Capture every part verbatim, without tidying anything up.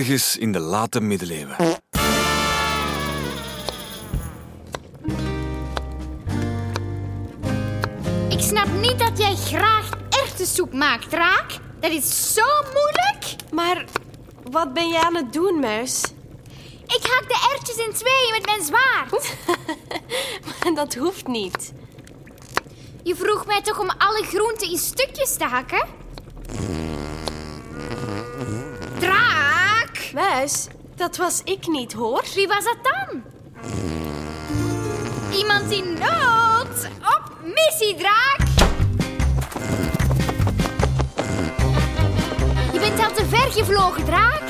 ergens in de late middeleeuwen. Ik snap niet dat jij graag erwtensoep maakt, Draak. Dat is zo moeilijk. Maar wat ben jij aan het doen, Muis? Ik hak de erwtjes in tweeën met mijn zwaard. Maar dat hoeft niet. Je vroeg mij toch om alle groenten in stukjes te hakken? Draak! Muis, dat was ik niet, hoor. Wie was dat dan? Iemand in nood! Op missie, Draak! Je bent al te ver gevlogen, Draak.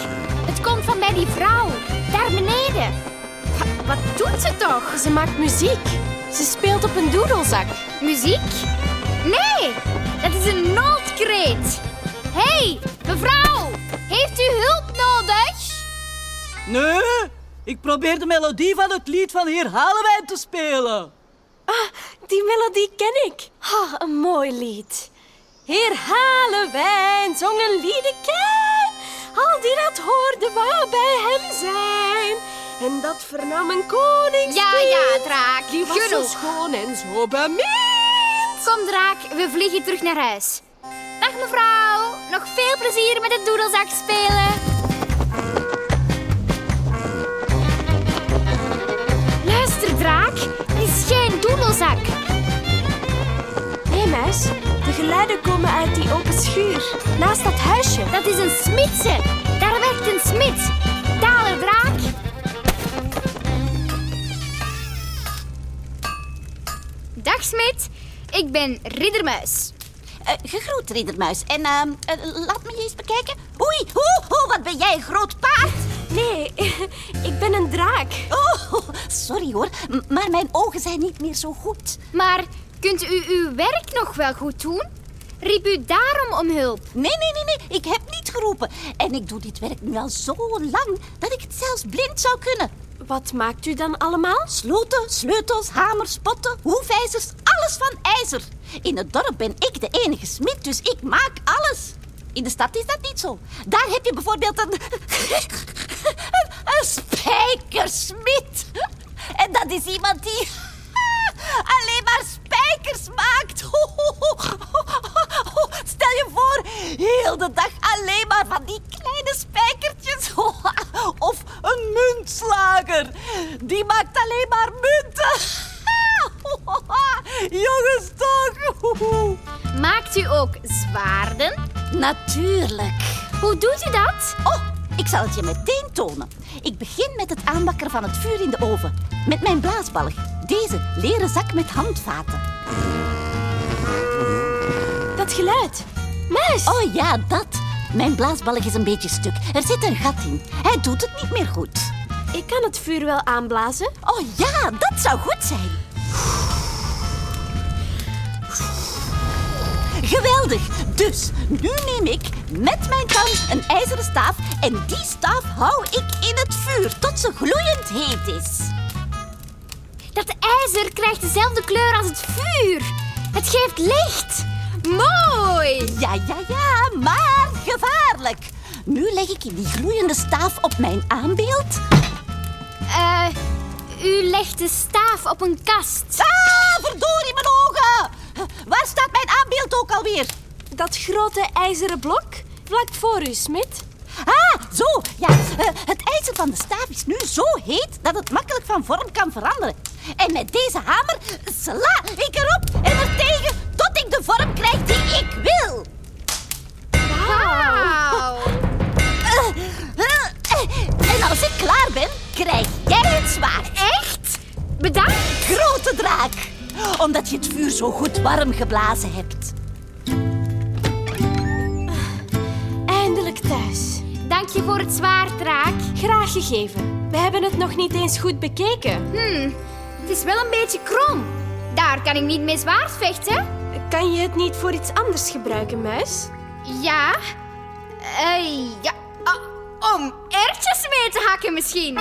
Het komt van bij die vrouw. Daar beneden. Wat, wat doet ze toch? Ze maakt muziek. Ze speelt op een doedelzak. Muziek? Nee, dat is een noodkreet. Hé, hey, mevrouw, heeft u hulp nodig? Nee, ik probeer de melodie van het lied van Heer Halewijn te spelen. Ah, die melodie ken ik. Oh, een mooi lied. Heer Halewijn zong een liedekijn. Al die dat hoorde wou bij hem zijn. En dat vernam een koningskind. Ja, ja, Draak, die was genoeg. Zo schoon en zo bemind. Kom, Draak, we vliegen terug naar huis. Dag, mevrouw. Nog veel plezier met het doedelzak spelen. Luister, Draak. Het is geen doedelzak. Nee, Muis. De geluiden komen uit die open schuur. Naast dat huisje. Dat is een smidse. Daar werkt een smid. Daler, Draak. Dag, smid. Ik ben Ridder Muis. Uh, gegroet, Ridder Muis. En uh, uh, laat me je eens bekijken. Oei, oe, oe, wat ben jij een groot paard? Nee, ik ben een draak. Oh, sorry hoor, M- maar mijn ogen zijn niet meer zo goed. Maar kunt u uw werk nog wel goed doen? Riep u daarom om hulp? Nee, nee, nee, nee, ik heb niet geroepen. En ik doe dit werk nu al zo lang dat ik het zelfs blind zou kunnen. Wat maakt u dan allemaal? Sloten, sleutels, hamers, potten, hoefijzers, alles van ijzer. In het dorp ben ik de enige smid, dus ik maak alles. In de stad is dat niet zo. Daar heb je bijvoorbeeld een, een, een spijkersmid. En dat is iemand die alleen maar spijkers maakt. Ho, ho, ho, ho, ho. Stel je voor, heel de dag alleen maar van die kleine spijkertjes. Of een muntslager. Die maakt alleen maar munten. Jongens, toch? Maakt u ook zwaarden? Natuurlijk. Hoe doet u dat? Oh, ik zal het je meteen tonen. Ik begin met het aanbakken van het vuur in de oven. Met mijn blaasbalg. Deze leren zak met handvaten. Dat geluid. Muis. Oh ja, dat. Mijn blaasbalg is een beetje stuk. Er zit een gat in. Hij doet het niet meer goed. Ik kan het vuur wel aanblazen. Oh ja, dat zou goed zijn. Geweldig! Dus nu neem ik met mijn tand een ijzeren staaf en die staaf hou ik in het vuur tot ze gloeiend heet is. Dat ijzer krijgt dezelfde kleur als het vuur. Het geeft licht. Mooi! Ja, ja, ja, maar gevaarlijk. Nu leg ik die gloeiende staaf op mijn aanbeeld. Eh, uh, u legt de staaf op een kast. Ah, verdorie mijn ogen! Waar staat mijn aanbeeld ook alweer? Dat grote ijzeren blok vlak voor u, smid. Ah, zo, ja. Uh, het ijzer van de staaf is nu zo heet dat het makkelijk van vorm kan veranderen. En met deze hamer sla ik erop en er tegen tot ik de vorm krijg die ik wil. Wauw. Uh, uh, uh, en als ik klaar ben, krijg jij het zwaard. Echt? Bedankt. Grote draak. Omdat je het vuur zo goed warm geblazen hebt. Eindelijk thuis. Dank je voor het zwaard, Draak. Graag gegeven. We hebben het nog niet eens goed bekeken. Hmm, het is wel een beetje krom. Daar kan ik niet mee zwaard vechten. Kan je het niet voor iets anders gebruiken, Muis? Ja. Uh, ja. Uh, om erwtjes mee te hakken misschien.